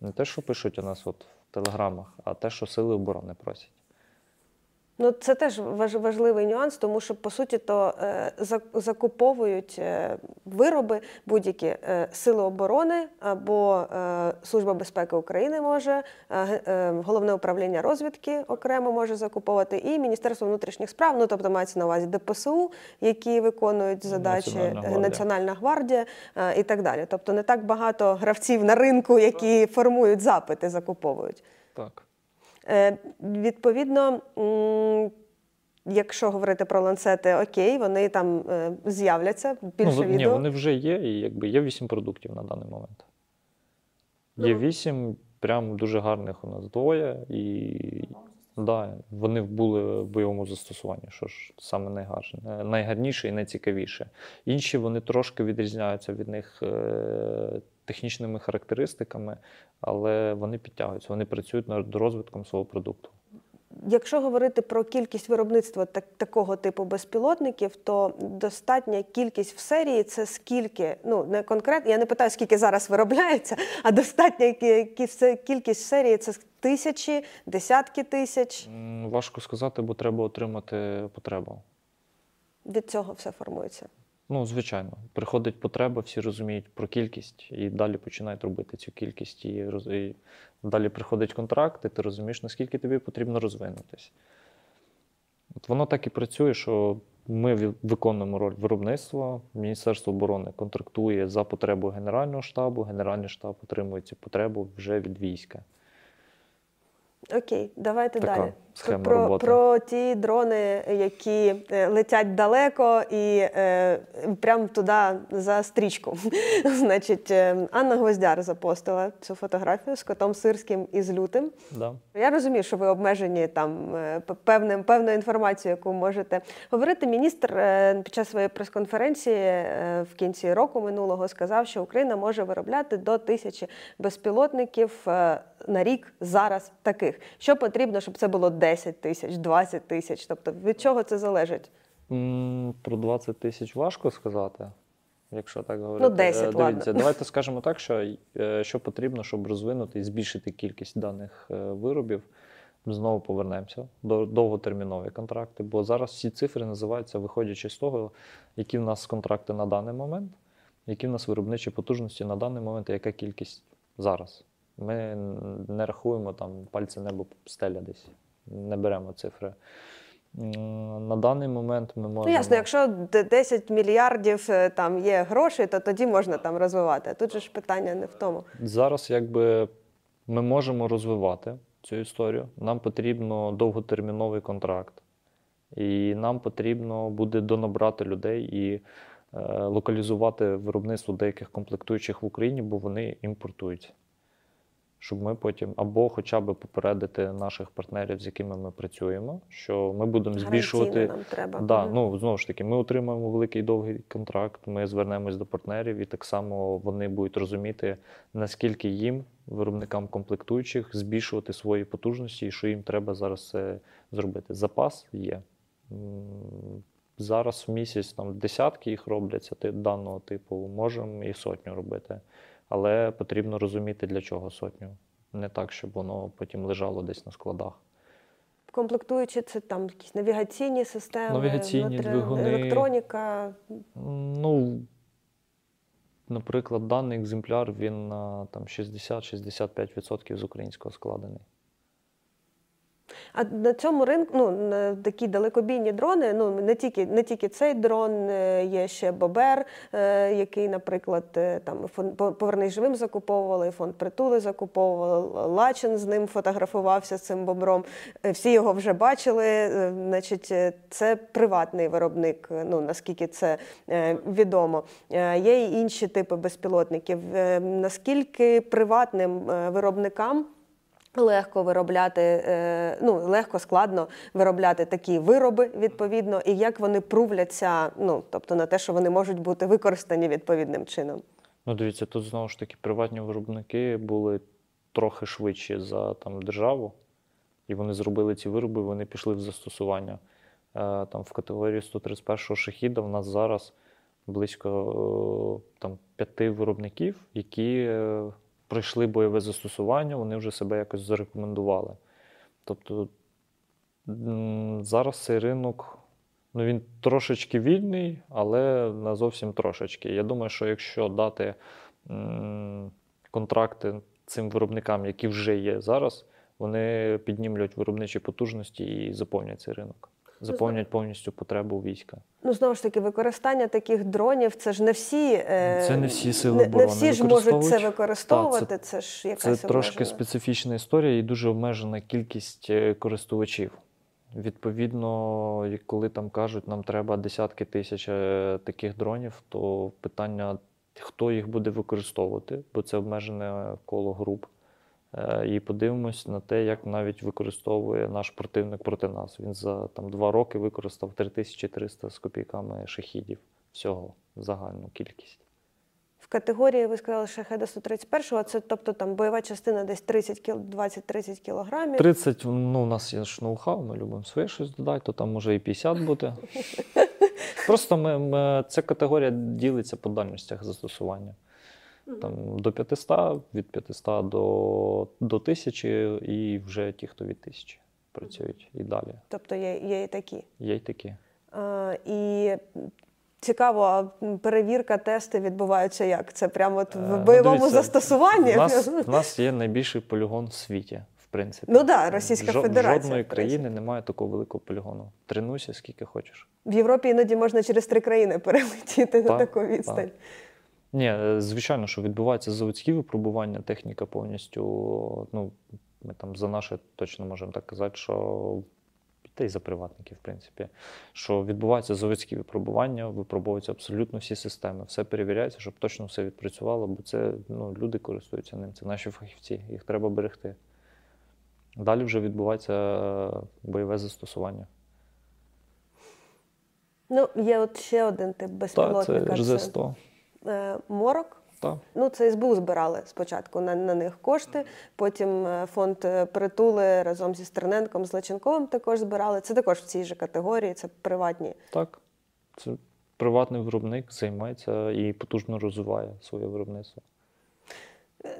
Не те, що пишуть у нас от, в телеграмах, а те, що Сили оборони просять. Ну, це теж важливий нюанс, тому що, по суті, то закуповують вироби будь-які Сили оборони або Служба безпеки України може, Головне управління розвідки окремо може закуповувати, і Міністерство внутрішніх справ, ну, тобто мається на увазі ДПСУ, які виконують задачі, Національна гвардія і так далі. Тобто не так багато гравців на ринку, які формують запити, закуповують. Так. Відповідно, якщо говорити про ланцети, окей, вони там з'являться, більше відео. Ні, вони вже є, і якби є 8 продуктів на даний момент. Є 8, прям дуже гарних у нас 2, і да, вони були в бойовому застосуванні, що ж саме найгарніше і найцікавіше. Інші вони трошки відрізняються від них технічними характеристиками, але вони підтягуються, вони працюють над розвитком свого продукту. Якщо говорити про кількість виробництва такого типу безпілотників, то достатня кількість в серії – це скільки, ну, не конкретно, я не питаю, скільки зараз виробляється, а достатня кількість в серії – це тисячі, десятки тисяч? Важко сказати, бо треба отримати потребу. Від цього все формується? Ну, звичайно. Приходить потреба, всі розуміють про кількість, і далі починають робити цю кількість. І далі приходить контракт, і ти розумієш, наскільки тобі потрібно розвинутися. От воно так і працює, що ми виконуємо роль виробництва, Міністерство оборони контрактує за потребу Генерального штабу, Генеральний штаб отримує цю потребу вже від війська. Окей, давайте далі. Про ті дрони, які летять далеко і прямо туди за стрічку. Значить, Анна Гвоздяр запостила цю фотографію з котом сирським і з лютим. Да. Я розумію, що ви обмежені там певною інформацією, яку можете говорити. Міністр під час своєї прес-конференції в кінці року минулого сказав, що Україна може виробляти до 1000 безпілотників на рік зараз таких. Що потрібно, щоб це було 10 тисяч, 20 тисяч? Тобто від чого це залежить? Про 20 тисяч важко сказати. якщо так говорити. Ну, 10, дивіться, ладно. Давайте скажемо так, що потрібно, щоб розвинути і збільшити кількість даних виробів. Ми знову повернемося до довготермінові контракти, бо зараз всі цифри називаються, виходячи з того, які в нас контракти на даний момент, які в нас виробничі потужності на даний момент, і яка кількість зараз. Ми не рахуємо там пальці небо стеля десь, не беремо цифри. На даний момент ми можемо... Ну, ясно, якщо 10 мільярдів там є грошей, то тоді можна там розвивати. Тут же ж питання не в тому. Зараз якби ми можемо розвивати цю історію. Нам потрібно довготерміновий контракт. І нам потрібно буде донабрати людей і локалізувати виробництво деяких комплектуючих в Україні, бо вони імпортують. Щоб ми потім, або хоча б попередити наших партнерів, з якими ми працюємо, що ми будемо збільшувати... Нам треба. Да, ну, знову ж таки, ми отримаємо великий довгий контракт, ми звернемось до партнерів, і так само вони будуть розуміти, наскільки їм, виробникам комплектуючих, збільшувати свої потужності, і що їм треба зараз зробити. Запас є. Зараз в місяць там десятки їх робляться даного типу, можемо і сотню робити. Але потрібно розуміти, для чого сотню. Не так, щоб воно потім лежало десь на складах. Комплектуючи, це там якісь навігаційні системи, навігаційні двигуни, електроніка? Ну, наприклад, даний екземпляр, він на 60-65% з українського складений. А на цьому ринку, ну, такі далекобійні дрони, ну, не тільки цей дрон, є ще Бобер, який, наприклад, там «Повернись живим» закуповували, фонд Притули закуповували, Лачин з ним фотографувався, з цим бобром, всі його вже бачили, значить, це приватний виробник, ну, наскільки це відомо. Є і інші типи безпілотників. Наскільки приватним виробникам легко виробляти, ну, складно виробляти такі вироби, відповідно, і як вони прувляться, ну, тобто на те, що вони можуть бути використані відповідним чином? Ну, дивіться, тут, знову ж таки, приватні виробники були трохи швидші за там державу, і вони зробили ці вироби, вони пішли в застосування. Там в категорії 131-го шахіда в нас зараз близько там 5 виробників, які... пройшли бойове застосування, вони вже себе якось зарекомендували. Тобто зараз цей ринок, ну, він трошечки вільний, але не зовсім трошечки. Я думаю, що якщо дати контракти цим виробникам, які вже є зараз, вони піднімлять виробничі потужності і заповнять цей ринок. Заповнять повністю потребу війська. Ну, знову ж таки, використання таких дронів, це ж не всі, це не всі сили оборони. Не всі ж можуть це використовувати, так, це ж якась обмежена. Це трошки специфічна історія і дуже обмежена кількість користувачів. Відповідно, коли там кажуть, нам треба десятки тисяч таких дронів, то питання, хто їх буде використовувати, бо це обмежене коло груп. І подивимось на те, як навіть використовує наш противник проти нас. Він за там 2 роки використав 3300 з копійками шахідів. Всього, загальну кількість. В категорії, ви сказали, шахеда 131-го, це, тобто, там бойова частина десь 20-30 кілограмів. 30, ну, у нас є ж ноу-хау, ми любимо своє щось додати, то там може і 50 бути. Просто ця категорія ділиться по дальностях застосування. Там, до 500, від 500 до 1000 і вже ті, хто від 1000 працюють і далі. Тобто є і такі? Є і такі. І цікаво, перевірка, тести відбуваються як? Це прямо от в бойовому застосуванні? У нас є найбільший полігон в світі, в принципі. Ну так, да, Російська Федерація. Жодної країни немає такого великого полігону. Тренуйся скільки хочеш. В Європі іноді можна через 3 країни перелетіти на таку відстань. Так. Ні, звичайно, що відбуваються заводські випробування, техніка повністю, ну, ми там за наше точно можемо так казати, що, та й за приватників, в принципі, що відбуваються заводські випробування, випробовуються абсолютно всі системи, все перевіряється, щоб точно все відпрацювало, бо це, ну, люди користуються ним, це наші фахівці, їх треба берегти. Далі вже відбувається бойове застосування. Ну, є от ще один тип безпілотника. Так, це РЗ-100. Морок. Так. Ну, це СБУ збирали спочатку на них кошти, потім фонд Притули разом зі Стерненком, Злеченковим також збирали. Це також в цій же категорії, це приватні. Так, це приватний виробник займається і потужно розвиває своє виробництво.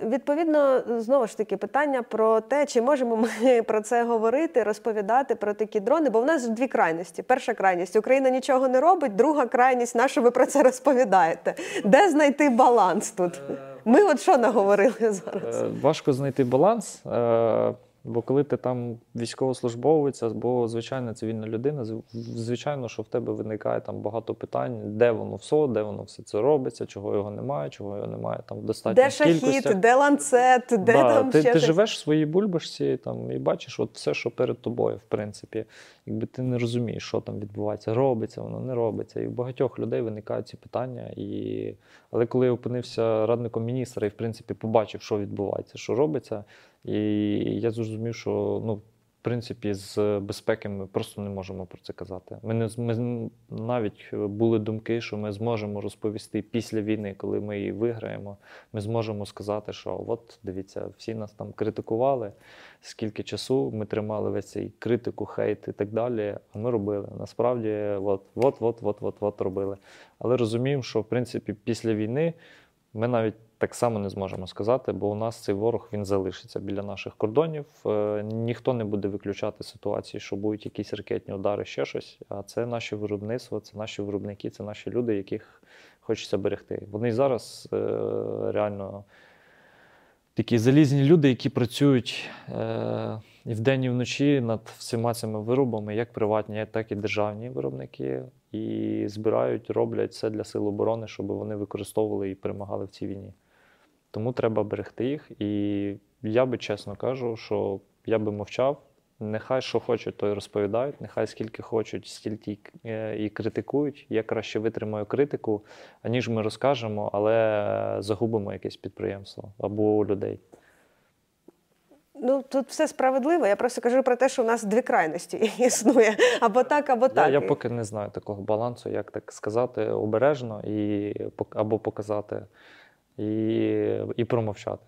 Відповідно, знову ж таки, питання про те, чи можемо ми про це говорити, розповідати про такі дрони, бо в нас дві крайності. Перша крайність – Україна нічого не робить, друга крайність – на що ви про це розповідаєте? Де знайти баланс тут? Ми от що наговорили зараз? Важко знайти баланс, бо коли ти там військовослужбовець, або звичайна цивільна людина, звичайно, що в тебе виникає там багато питань, де воно все це робиться, чого його немає там в достатньо кількості. Де шахід, де ланцет, де там ще… Ти живеш в своїй бульбашці там, і бачиш от все, що перед тобою, в принципі. Якби ти не розумієш, що там відбувається, робиться воно, не робиться. І в багатьох людей виникають ці питання. І... Але коли я опинився радником міністра і, в принципі, побачив, що відбувається, що робиться, і я зрозумів, що, ну, в принципі, з безпеки ми просто не можемо про це казати. Ми навіть були думки, що ми зможемо розповісти після війни, коли ми її виграємо, ми зможемо сказати, що от, дивіться, всі нас там критикували, скільки часу ми тримали весь цей критику, хейт і так далі, а ми робили. Насправді, от робили. Але розуміємо, що, в принципі, після війни ми навіть так само не зможемо сказати, бо у нас цей ворог, він залишиться біля наших кордонів. Ніхто не буде виключати ситуації, що будуть якісь ракетні удари, ще щось. А це наше виробництво, це наші виробники, це наші люди, яких хочеться берегти. Вони зараз реально такі залізні люди, які працюють і вдень, і вночі над всіма цими виробами, як приватні, так і державні виробники. І збирають, роблять все для Сил оборони, щоб вони використовували і перемагали в цій війні. Тому треба берегти їх. І я би чесно кажу, що я би мовчав. Нехай що хочуть, то й розповідають. Нехай скільки хочуть, стільки і критикують. Я краще витримаю критику, аніж ми розкажемо, але загубимо якесь підприємство або людей. Ну, тут все справедливо. Я просто кажу про те, що у нас дві крайності існує. Або так, або так. Я поки не знаю такого балансу, як так сказати обережно, і, або показати, і промовчати.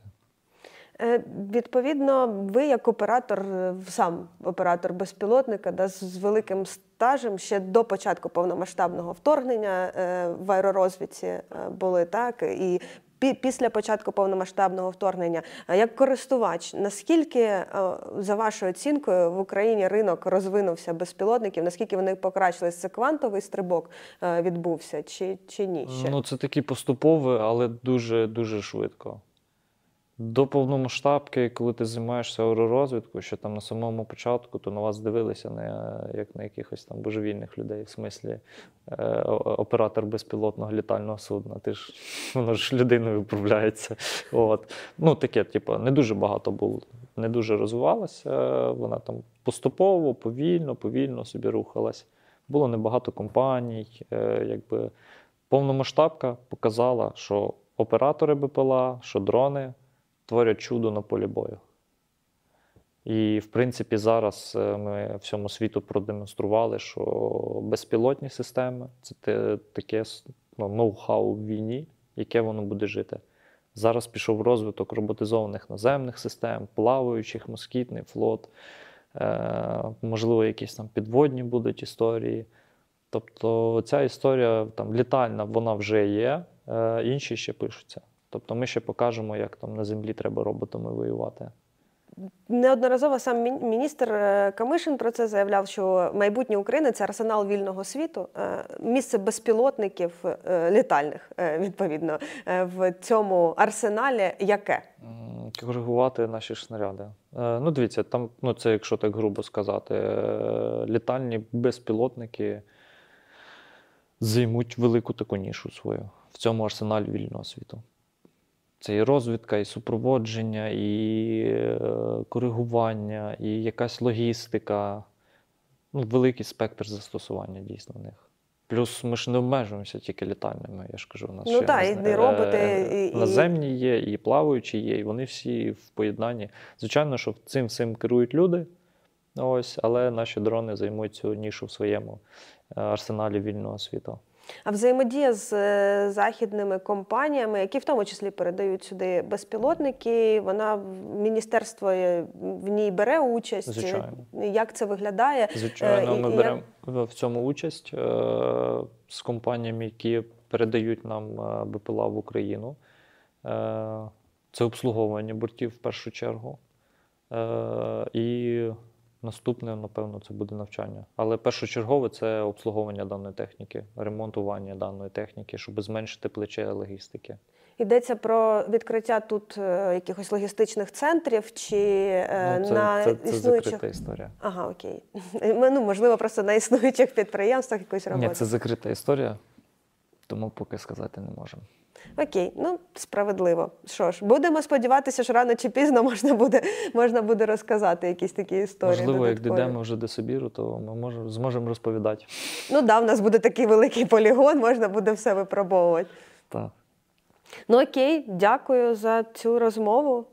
Відповідно, ви як оператор, сам оператор безпілотника, да, з великим стажем, ще до початку повномасштабного вторгнення в аеророзвідці були, так, і після початку повномасштабного вторгнення. Як користувач, наскільки, за вашою оцінкою, в Україні ринок розвинувся безпілотників? Наскільки вони покращились? Це квантовий стрибок відбувся чи ні ще? Ну, це такий поступовий, але дуже-дуже швидко. До повномасштабки, коли ти займаєшся аеророзвідкою, що там на самому початку, то на вас дивилися не як на якихось там божевільних людей, в смислі оператор безпілотного літального судна. Ти ж, воно ж людиною управляється. От. Ну таке, типу, не дуже багато було, не дуже розвивалася, вона там поступово, повільно собі рухалась. Було небагато компаній, якби повномасштабка показала, що оператори БПЛА, що дрони творять чудо на полі бою. І, в принципі, зараз ми всьому світу продемонстрували, що безпілотні системи – це таке ноу-хау в війні, яке воно буде жити. Зараз пішов розвиток роботизованих наземних систем, плаваючих, москітний флот, можливо, якісь там підводні будуть історії. Тобто ця історія там, літальна, вона вже є, інші ще пишуться. Тобто ми ще покажемо, як там на землі треба роботами воювати. Неодноразово сам міністр Камишин про це заявляв, що майбутнє України – це арсенал вільного світу, місце безпілотників літальних, відповідно. В цьому арсеналі яке? Коригувати наші снаряди. Ну, дивіться, там, ну, це, якщо так грубо сказати, літальні безпілотники займуть велику таку нішу свою в цьому арсеналі вільного світу. Це і розвідка, і супроводження, і коригування, і якась логістика. Ну, великий спектр застосування дійсно в них. Плюс ми ж не обмежуємося тільки літальними, я ж кажу, у нас ще наземні є, і плаваючі є, і вони всі в поєднанні. Звичайно, що цим всім керують люди, ось, але наші дрони займуть цю нішу в своєму арсеналі вільного світу. А взаємодія з західними компаніями, які в тому числі передають сюди безпілотники, вона, міністерство в ній бере участь? Звичайно. Як це виглядає? Звичайно, ми беремо в цьому участь з компаніями, які передають нам БПЛА в Україну. Це обслуговування бортів в першу чергу. І наступне, напевно, це буде навчання. Але першочергове – це обслуговування даної техніки, ремонтування даної техніки, щоб зменшити плече логістики. Йдеться про відкриття тут якихось логістичних центрів чи на існуючих? Це закрита історія. Ага, окей. Ну, можливо, просто на існуючих підприємствах якусь роботу. Ні, це закрита історія, тому поки сказати не можемо. Окей, ну, справедливо. Що ж, будемо сподіватися, що рано чи пізно можна буде розказати якісь такі історії. Можливо, як дійдемо вже до Сибіру, то ми зможемо розповідати. Ну да, в нас буде такий великий полігон, можна буде все випробовувати. Так. Ну окей, дякую за цю розмову.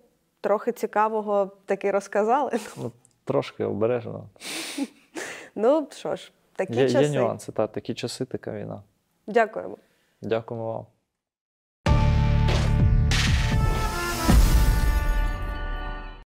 Трохи цікавого таки розказали. Ну, трошки обережно. Ну, що ж, такі часи. Є нюанси, так, такі часи, така війна. Дякуємо. Дякуємо вам.